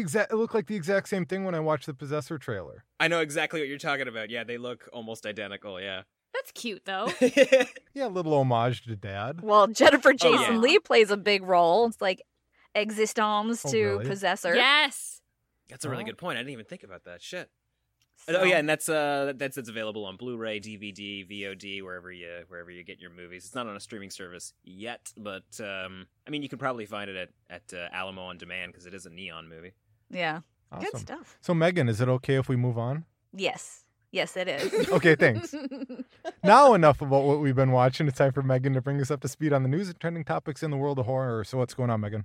like the exact same thing when I watched the Possessor trailer. I know exactly what you're talking about. Yeah, they look almost identical. Yeah. That's cute, though. Yeah, a little homage to Dad. Well, Jennifer Jason Leigh plays a big role. It's like existence to Possessor. Yes. That's a really good point. I didn't even think about that. Shit. So. Oh yeah, and that's available on Blu-ray, DVD, VOD, wherever you get your movies. It's not on a streaming service yet, but I mean, you can probably find it at Alamo on Demand because it is a Neon movie. Yeah, awesome. Good stuff. So Megan, is it okay if we move on? Yes, it is. Okay, thanks. Now enough about what we've been watching. It's time for Megan to bring us up to speed on the news and trending topics in the world of horror. So what's going on, Megan?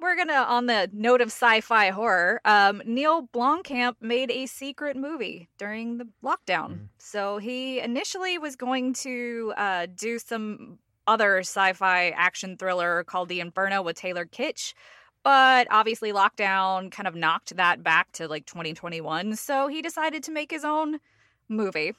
We're going to, on the note of sci-fi horror, Neil Blomkamp made a secret movie during the lockdown. Mm. So he initially was going to do some other sci-fi action thriller called The Inferno with Taylor Kitsch. But obviously lockdown kind of knocked that back to like 2021. So he decided to make his own movie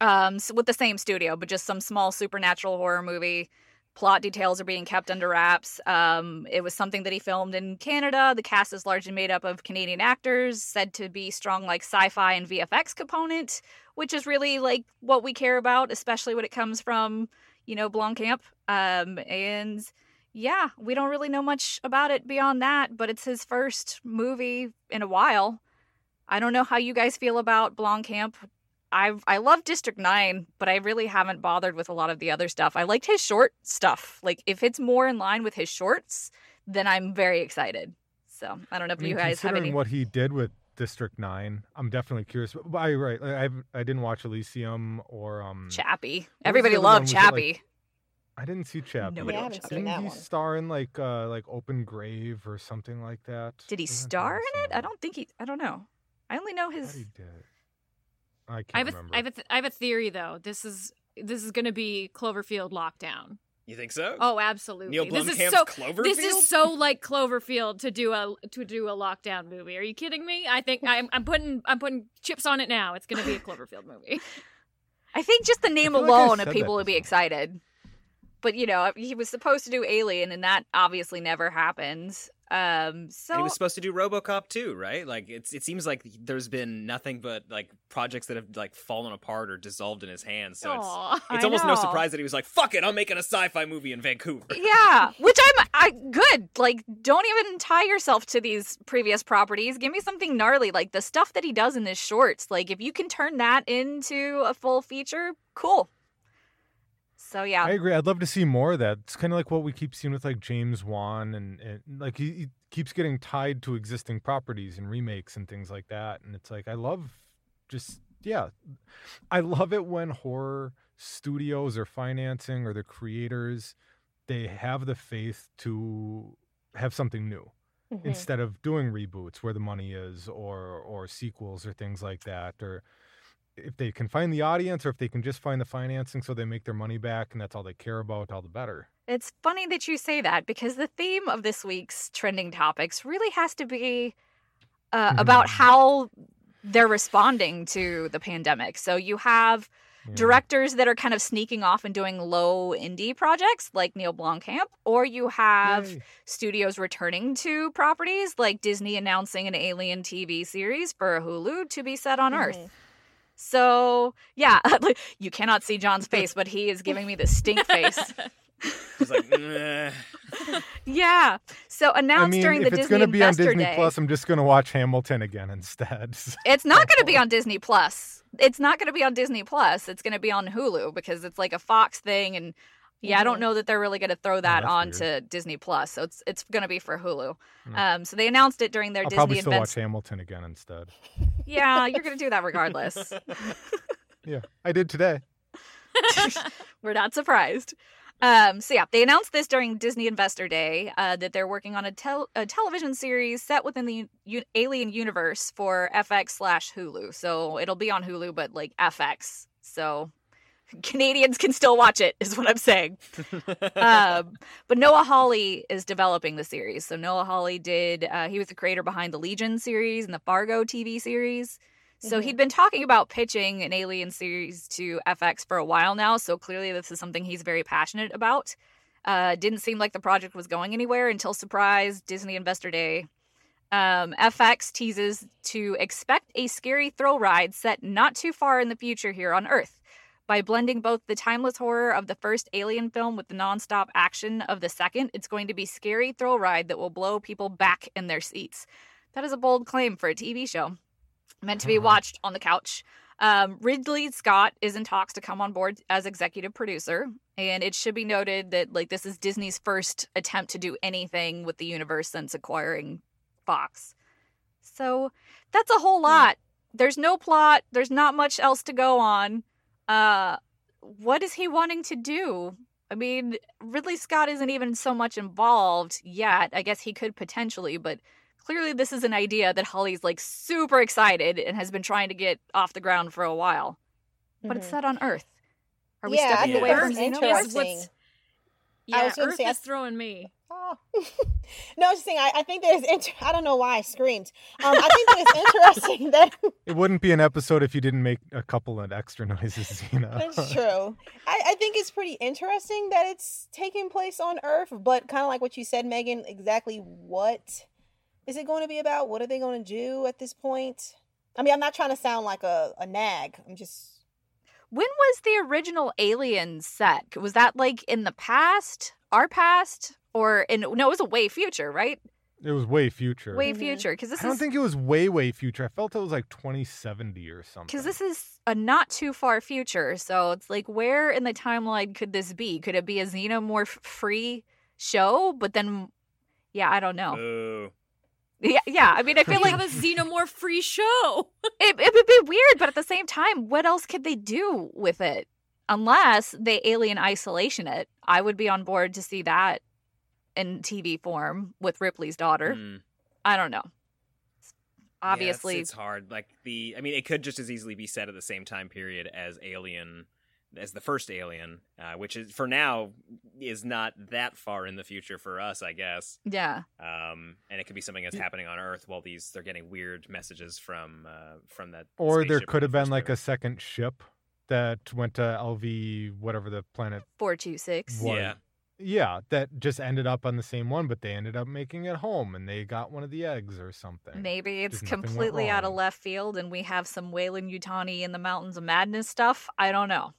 with the same studio, but just some small supernatural horror movie. Plot details are being kept under wraps. It was something that he filmed in Canada. The cast is largely made up of Canadian actors, said to be strong like sci-fi and VFX component, which is really like what we care about, especially when it comes from, Blomkamp. And... yeah, we don't really know much about it beyond that, but it's his first movie in a while. I don't know how you guys feel about Blomkamp. I love District 9, but I really haven't bothered with a lot of the other stuff. I liked his short stuff. Like, if it's more in line with his shorts, then I'm very excited. So, I don't know if you guys have any... Considering what he did with District 9, I'm definitely curious. But I didn't watch Elysium or... Chappie. Everybody loved Chappie. I didn't see Chappie. Didn't he star in like Open Grave or something like that? Did he star in it? I don't think he. I don't know. I only know his. He did. I can't remember. I have a theory though. This is going to be Cloverfield lockdown. You think so? Oh, absolutely. Neil Blomkamp's Cloverfield. This is so like Cloverfield to do a lockdown movie. Are you kidding me? I think I'm putting chips on it now. It's going to be a Cloverfield movie. I think just the name alone, people would be excited. But, he was supposed to do Alien, and that obviously never happened. So and he was supposed to do RoboCop 2, right? Like it seems like there's been nothing but like projects that have like fallen apart or dissolved in his hands. So it's almost no surprise that he was like, "Fuck it, I'm making a sci-fi movie in Vancouver." Yeah, which I good. Like, don't even tie yourself to these previous properties. Give me something gnarly, like the stuff that he does in his shorts. Like, if you can turn that into a full feature, cool. So, yeah. I agree. I'd love to see more of that. It's kind of like what we keep seeing with, like, James Wan. And like, he keeps getting tied to existing properties and remakes and things like that. And it's like, I love just, yeah. I love it when horror studios or financing or the creators, they have the faith to have something new mm-hmm. instead of doing reboots where the money is or sequels or things like that or... If they can find the audience or if they can just find the financing so they make their money back and that's all they care about, all the better. It's funny that you say that because the theme of this week's trending topics really has to be about how they're responding to the pandemic. So you have directors that are kind of sneaking off and doing low indie projects like Neil Blomkamp, or you have studios returning to properties like Disney announcing an Alien TV series for Hulu to be set on Earth. So, yeah, you cannot see John's face, but he is giving me the stink face. He's like, meh. Yeah. So announced during the Disney Investor Day. I mean, if it's going to be on Disney Plus, I'm just going to watch Hamilton again instead. So. It's not going to be on Disney Plus. It's not going to be on Disney Plus. It's going to be on Hulu because it's like a Fox thing. And I don't know that they're really going to throw that to Disney Plus. So it's going to be for Hulu. So they announced it during their Disney Investor Day. I'll probably still watch Hamilton again instead. Yeah, you're going to do that regardless. Yeah, I did today. We're not surprised. So yeah, they announced this during Disney Investor Day that they're working on a television series set within the Alien universe for FX/Hulu. So it'll be on Hulu, but like FX. So... Canadians can still watch it, is what I'm saying. But Noah Hawley is developing the series. So Noah Hawley he was the creator behind the Legion series and the Fargo TV series. So he'd been talking about pitching an Alien series to FX for a while now. So clearly this is something he's very passionate about. Didn't seem like the project was going anywhere until, surprise, Disney Investor Day. FX teases to expect a scary thrill ride set not too far in the future here on Earth. By blending both the timeless horror of the first Alien film with the nonstop action of the second, it's going to be a scary thrill ride that will blow people back in their seats. That is a bold claim for a TV show meant to be watched on the couch. Ridley Scott is in talks to come on board as executive producer, and it should be noted that like this is Disney's first attempt to do anything with the universe since acquiring Fox. So that's a whole lot. There's no plot. There's not much else to go on. What is he wanting to do? I mean, Ridley Scott isn't even so much involved yet. I guess he could potentially, but clearly this is an idea that Holly's like super excited and has been trying to get off the ground for a while. Mm-hmm. But it's set on Earth. Are we stepping away from Xenos? Yeah, Earth is throwing me. Oh. No, I was just saying, I think that is I don't know why I screamed. I think that it's interesting that... It wouldn't be an episode if you didn't make a couple of extra noises, Zena. That's true. I think it's pretty interesting that it's taking place on Earth, but kind of like what you said, Megan, exactly what is it going to be about? What are they going to do at this point? I mean, I'm not trying to sound like a nag. I'm just... When was the original Alien set? Was that like in the past, our past, no? It was a way future, right? It was way future. Way future, because I don't think it was way future. I felt it was like 2070 or something. Because this is a not too far future, so it's like where in the timeline could this be? Could it be a xenomorph free show? But then, I don't know. Yeah. I mean, I feel like a xenomorph free show. It would be weird, but at the same time, what else could they do with it? Unless they alien isolation it, I would be on board to see that in TV form with Ripley's daughter. Mm. I don't know. Obviously, it's hard. Like it could just as easily be set at the same time period as Alien. As the first Alien, which is for now is not that far in the future for us, I guess. Yeah. And it could be something that's happening on Earth while they're getting weird messages from that. Or there could have been like a second ship that went to LV, whatever the planet 426. Yeah. Yeah, that just ended up on the same one, but they ended up making it home and they got one of the eggs or something. Maybe it's completely out of left field and we have some Weyland Yutani in the Mountains of Madness stuff. I don't know.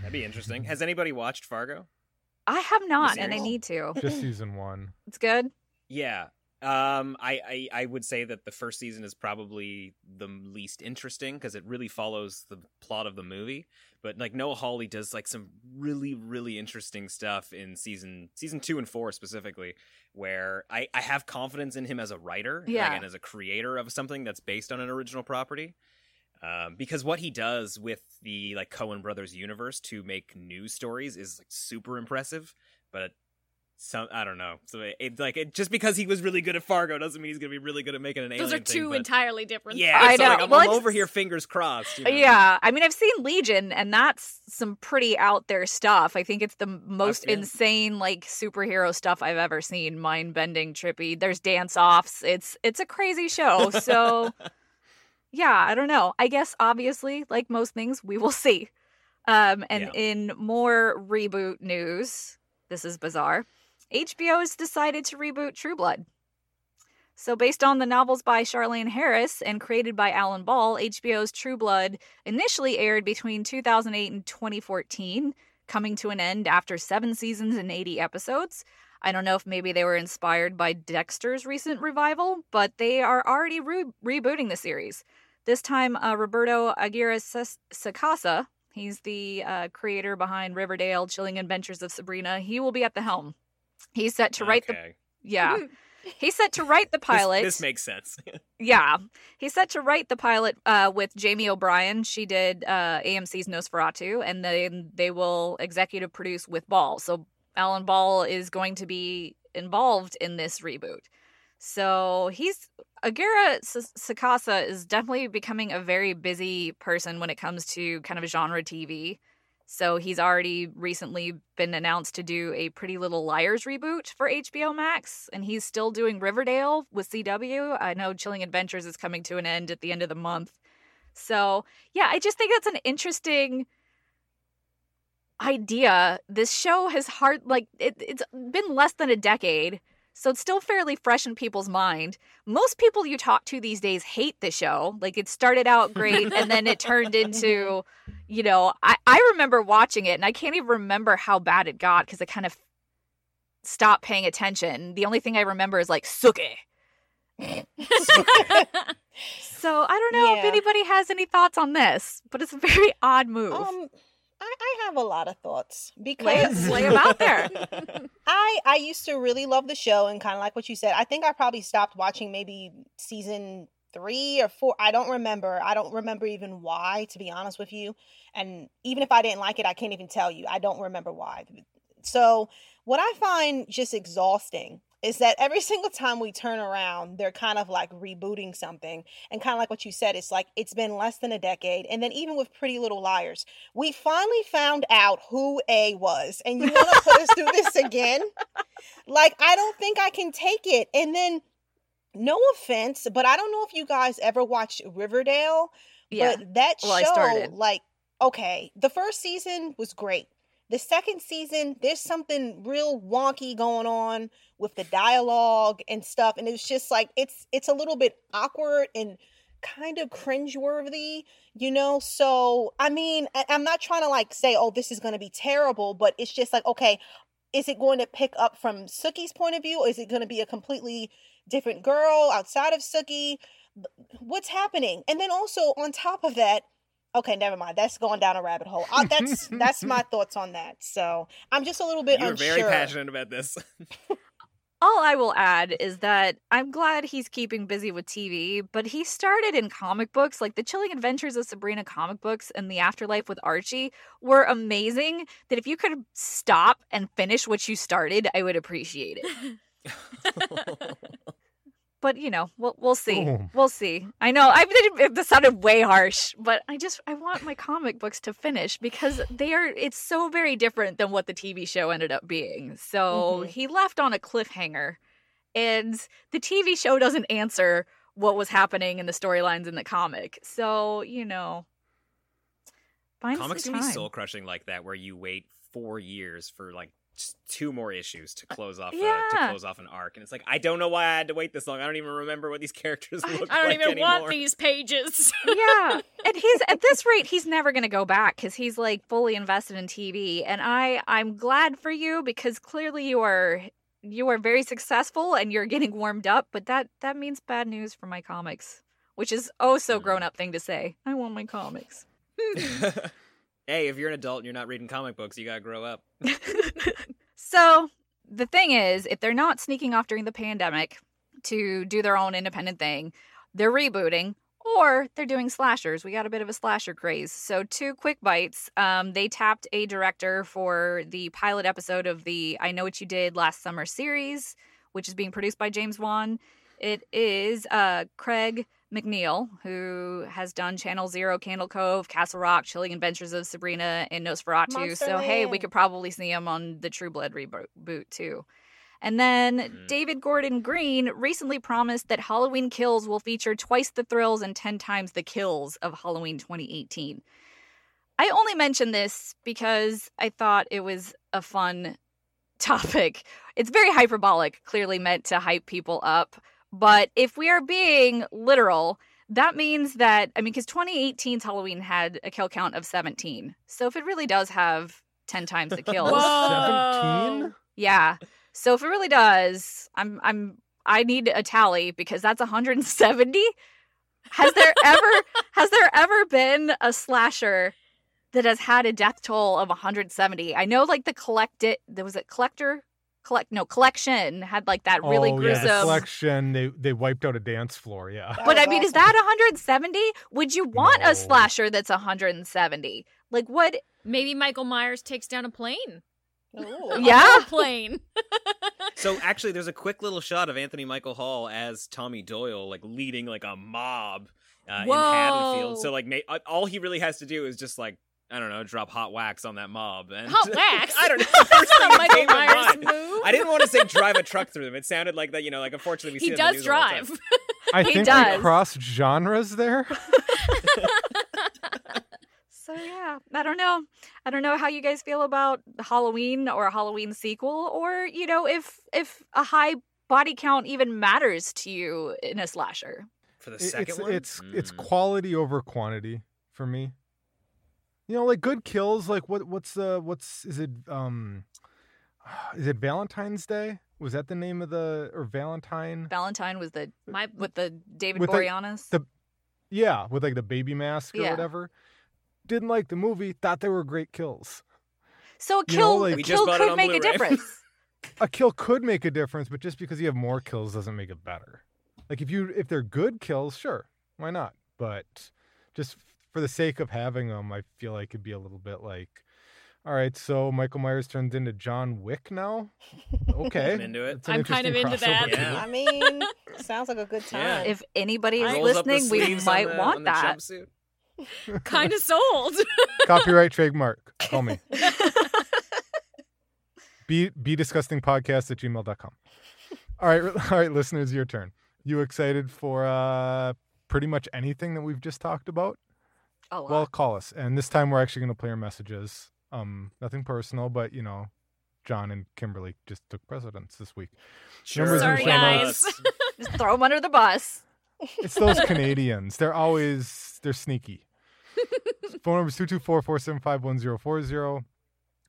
That'd be interesting. Has anybody watched Fargo? I have not, and I need to. Just season one. It's good? Yeah. I would say that the first season is probably the least interesting because it really follows the plot of the movie. But like Noah Hawley does like some really, really interesting stuff in season 2 and 4 specifically, where I have confidence in him as a writer and as a creator of something that's based on an original property. Because what he does with the like Coen Brothers universe to make news stories is like super impressive, but I don't know. So just because he was really good at Fargo doesn't mean he's going to be really good at making an alien thing. Those are two entirely different things. Yeah, I know. Like, I'm over here, fingers crossed. You know? Yeah, I mean, I've seen Legion, and that's some pretty out there stuff. I think it's the most insane like superhero stuff I've ever seen. Mind bending, trippy. There's dance offs. It's a crazy show. So yeah, I don't know. I guess obviously, like most things, we will see. In more reboot news, this is bizarre. HBO has decided to reboot True Blood. So based on the novels by Charlaine Harris and created by Alan Ball, HBO's True Blood initially aired between 2008 and 2014, coming to an end after 7 seasons and 80 episodes. I don't know if maybe they were inspired by Dexter's recent revival, but they are already rebooting the series. This time, Roberto Aguirre Sacasa, he's the creator behind Riverdale, Chilling Adventures of Sabrina, he will be at the helm. He's set to write He's set to write the pilot. This makes sense. Yeah. He's set to write the pilot with Jamie O'Brien. She did AMC's Nosferatu, and then they will executive produce with Ball. So Alan Ball is going to be involved in this reboot. So Aguirre Sacasa is definitely becoming a very busy person when it comes to kind of genre TV. So he's already recently been announced to do a Pretty Little Liars reboot for HBO Max, and he's still doing Riverdale with CW. I know Chilling Adventures is coming to an end at the end of the month. So, yeah, I just think that's an interesting idea. This show has it's been less than a decade, so it's still fairly fresh in people's mind. Most people you talk to these days hate the show. Like, it started out great, and then it turned into, you know, I remember watching it, and I can't even remember how bad it got because I kind of stopped paying attention. The only thing I remember is, like, Suke. So I don't know if anybody has any thoughts on this, but it's a very odd move. I have a lot of thoughts because lay them out there. I used to really love the show, and kind of like what you said, I think I probably stopped watching maybe season 3 or 4. I don't remember. I don't remember even why, to be honest with you. And even if I didn't like it, I can't even tell you. I don't remember why. So what I find just exhausting is that every single time we turn around, they're kind of like rebooting something. And kind of like what you said, it's like it's been less than a decade. And then even with Pretty Little Liars, we finally found out who A was. And you want to put us through this again? Like, I don't think I can take it. And then, no offense, but I don't know if you guys ever watched Riverdale. Yeah. But that show, like, okay, the first season was great. The second season, there's something real wonky going on with the dialogue and stuff. And it's just like, it's a little bit awkward and kind of cringeworthy, you know? So, I mean, I'm not trying to like say, oh, this is going to be terrible, but it's just like, okay, is it going to pick up from Sookie's point of view? Or is it going to be a completely different girl outside of Sookie? What's happening? And then also on top of that, okay, never mind. That's going down a rabbit hole. That's my thoughts on that. So I'm just a little bit unsure. You're very passionate about this. All I will add is that I'm glad he's keeping busy with TV, but he started in comic books. Like, the Chilling Adventures of Sabrina comic books and The Afterlife with Archie were amazing, that if you could stop and finish what you started, I would appreciate it. But, you know, we'll see. Ooh. We'll see. I know. This sounded way harsh, but I want my comic books to finish because it's so very different than what the TV show ended up being. So he left on a cliffhanger, and the TV show doesn't answer what was happening in the storylines in the comic. So, you know, comics can be soul crushing like that, where you wait 4 years for like two more issues to close off to close off an arc, and it's like, I don't know why I had to wait this long. I don't even remember what these characters look like. I don't even want these pages. Yeah, and he's at this rate, he's never going to go back because he's like fully invested in TV. And I'm glad for you, because clearly you are very successful and you're getting warmed up. But that means bad news for my comics, which is so grown up thing to say. I want my comics. Hey, if you're an adult and you're not reading comic books, you gotta grow up. So the thing is, if they're not sneaking off during the pandemic to do their own independent thing, they're rebooting or they're doing slashers. We got a bit of a slasher craze. So two quick bites. They tapped a director for the pilot episode of the I Know What You Did Last Summer series, which is being produced by James Wan. It is Craig McNeil, who has done Channel Zero, Candle Cove, Castle Rock, Chilling Adventures of Sabrina, and Nosferatu. Hey, we could probably see him on the True Blood reboot, too. And then David Gordon Green recently promised that Halloween Kills will feature twice the thrills and 10 times the kills of Halloween 2018. I only mentioned this because I thought it was a fun topic. It's very hyperbolic, clearly meant to hype people up. But if we are being literal, that means that, because 2018's Halloween had a kill count of 17. So if it really does have 10 times the kills. 17? Yeah. So if it really does, I need a tally, because that's 170. Has there ever been a slasher that has had a death toll of 170? I know, like, Collection had like that really gruesome. Yeah, Collection, they wiped out a dance floor, yeah. But I mean, awesome. Is that 170? Would you want a slasher that's 170? Like, what? Maybe Michael Myers takes down a plane. Ooh, yeah, a plane. So actually, there's a quick little shot of Anthony Michael Hall as Tommy Doyle, like leading like a mob in Haddonfield. So like, all he really has to do is just like, I don't know, drop hot wax on that mob. And hot wax? I don't know. The first thing that came to mind. Move? I didn't want to say drive a truck through them. It sounded like that, like, unfortunately, we see the news all the time. He does drive. I think we crossed genres there. So, yeah, I don't know how you guys feel about Halloween or a Halloween sequel, or, if a high body count even matters to you in a slasher. For the second one? It's quality over quantity for me. Like, good kills, like, is it Valentine's Day? Was that the name of or Valentine? Valentine was with the David Boreanaz? With like the baby mask or whatever. Didn't like the movie, thought they were great kills. So a kill could make a difference. A kill could make a difference, but just because you have more kills doesn't make it better. Like, if they're good kills, sure, why not? But just for the sake of having them, I feel like it'd be a little bit like, all right, so Michael Myers turns into John Wick now? Okay. I'm into it. I'm kind of into that. Yeah. I mean, sounds like a good time. Yeah. If anybody is listening, we might want that. Kind of sold. Copyright trademark. Call me. Be disgustingpodcast@gmail.com. All right, listeners, your turn. You excited for pretty much anything that we've just talked about? Well, call us. And this time we're actually going to play your messages. Nothing personal, but, John and Kimberly just took precedence this week. Sure. Sorry, guys. Just throw them under the bus. It's those Canadians. They're sneaky. Phone number is 224-475-1040.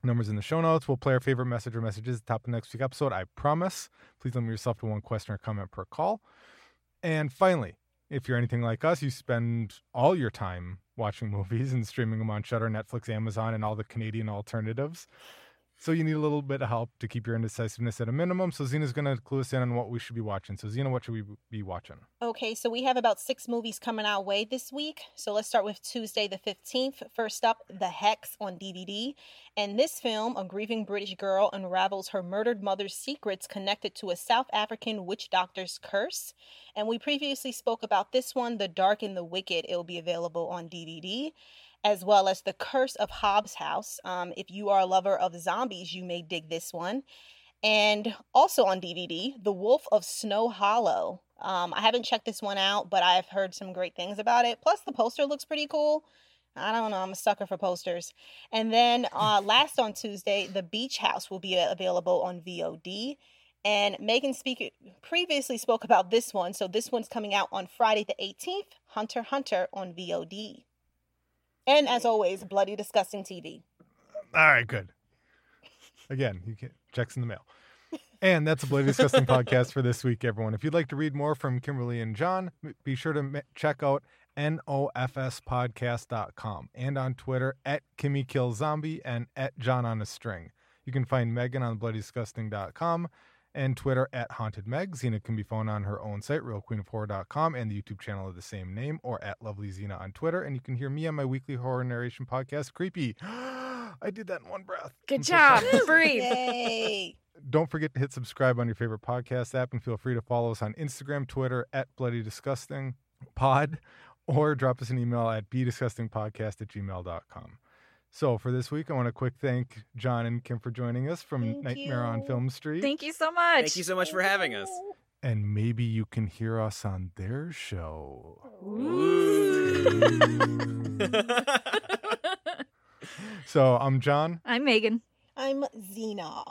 Numbers in the show notes. We'll play our favorite message or messages at the top of next week's episode. I promise. Please limit yourself to one question or comment per call. And finally, if you're anything like us, you spend all your time watching movies and streaming them on Shudder, Netflix, Amazon, and all the Canadian alternatives. So you need a little bit of help to keep your indecisiveness at a minimum. So Zena's going to clue us in on what we should be watching. So Zena, what should we be watching? Okay, so we have about 6 movies coming our way this week. So let's start with Tuesday the 15th. First up, The Hex on DVD. In this film, a grieving British girl unravels her murdered mother's secrets connected to a South African witch doctor's curse. And we previously spoke about this one, The Dark and the Wicked. It will be available on DVD, as well as The Curse of Hobbs House. If you are a lover of zombies, you may dig this one. And also on DVD, The Wolf of Snow Hollow. I haven't checked this one out, but I've heard some great things about it. Plus, the poster looks pretty cool. I don't know. I'm a sucker for posters. And then last on Tuesday, The Beach House will be available on VOD. And Megan previously spoke about this one. So this one's coming out on Friday the 18th, Hunter x Hunter on VOD. And as always, Bloody Disgusting TV. All right, good. Again, you can checks in the mail. And that's a Bloody Disgusting podcast for this week, everyone. If you'd like to read more from Kimberly and John, be sure to check out nofspodcast.com and on Twitter at KimmyKillZombie and at John on a String. You can find Megan on bloodydisgusting.com and Twitter at Haunted Meg. Zena can be found on her own site, realqueenofhorror.com, and the YouTube channel of the same name, or at Lovely Zena on Twitter. And you can hear me on my weekly horror narration podcast, Creepy. I did that in one breath. Good job. Breathe. Yay. Don't forget to hit subscribe on your favorite podcast app, and feel free to follow us on Instagram, Twitter, at Bloody Disgusting Pod, or drop us an email at bedisgustingpodcast@gmail.com. So for this week, I want to quick thank John and Kim for joining us from Nightmare on Film Street. Thank you so much. Thank you so much for having us. And maybe you can hear us on their show. Ooh. So I'm John. I'm Megan. I'm Zena.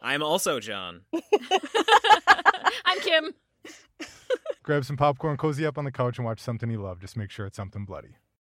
I'm also John. I'm Kim. Grab some popcorn, cozy up on the couch, and watch something you love. Just make sure it's something bloody.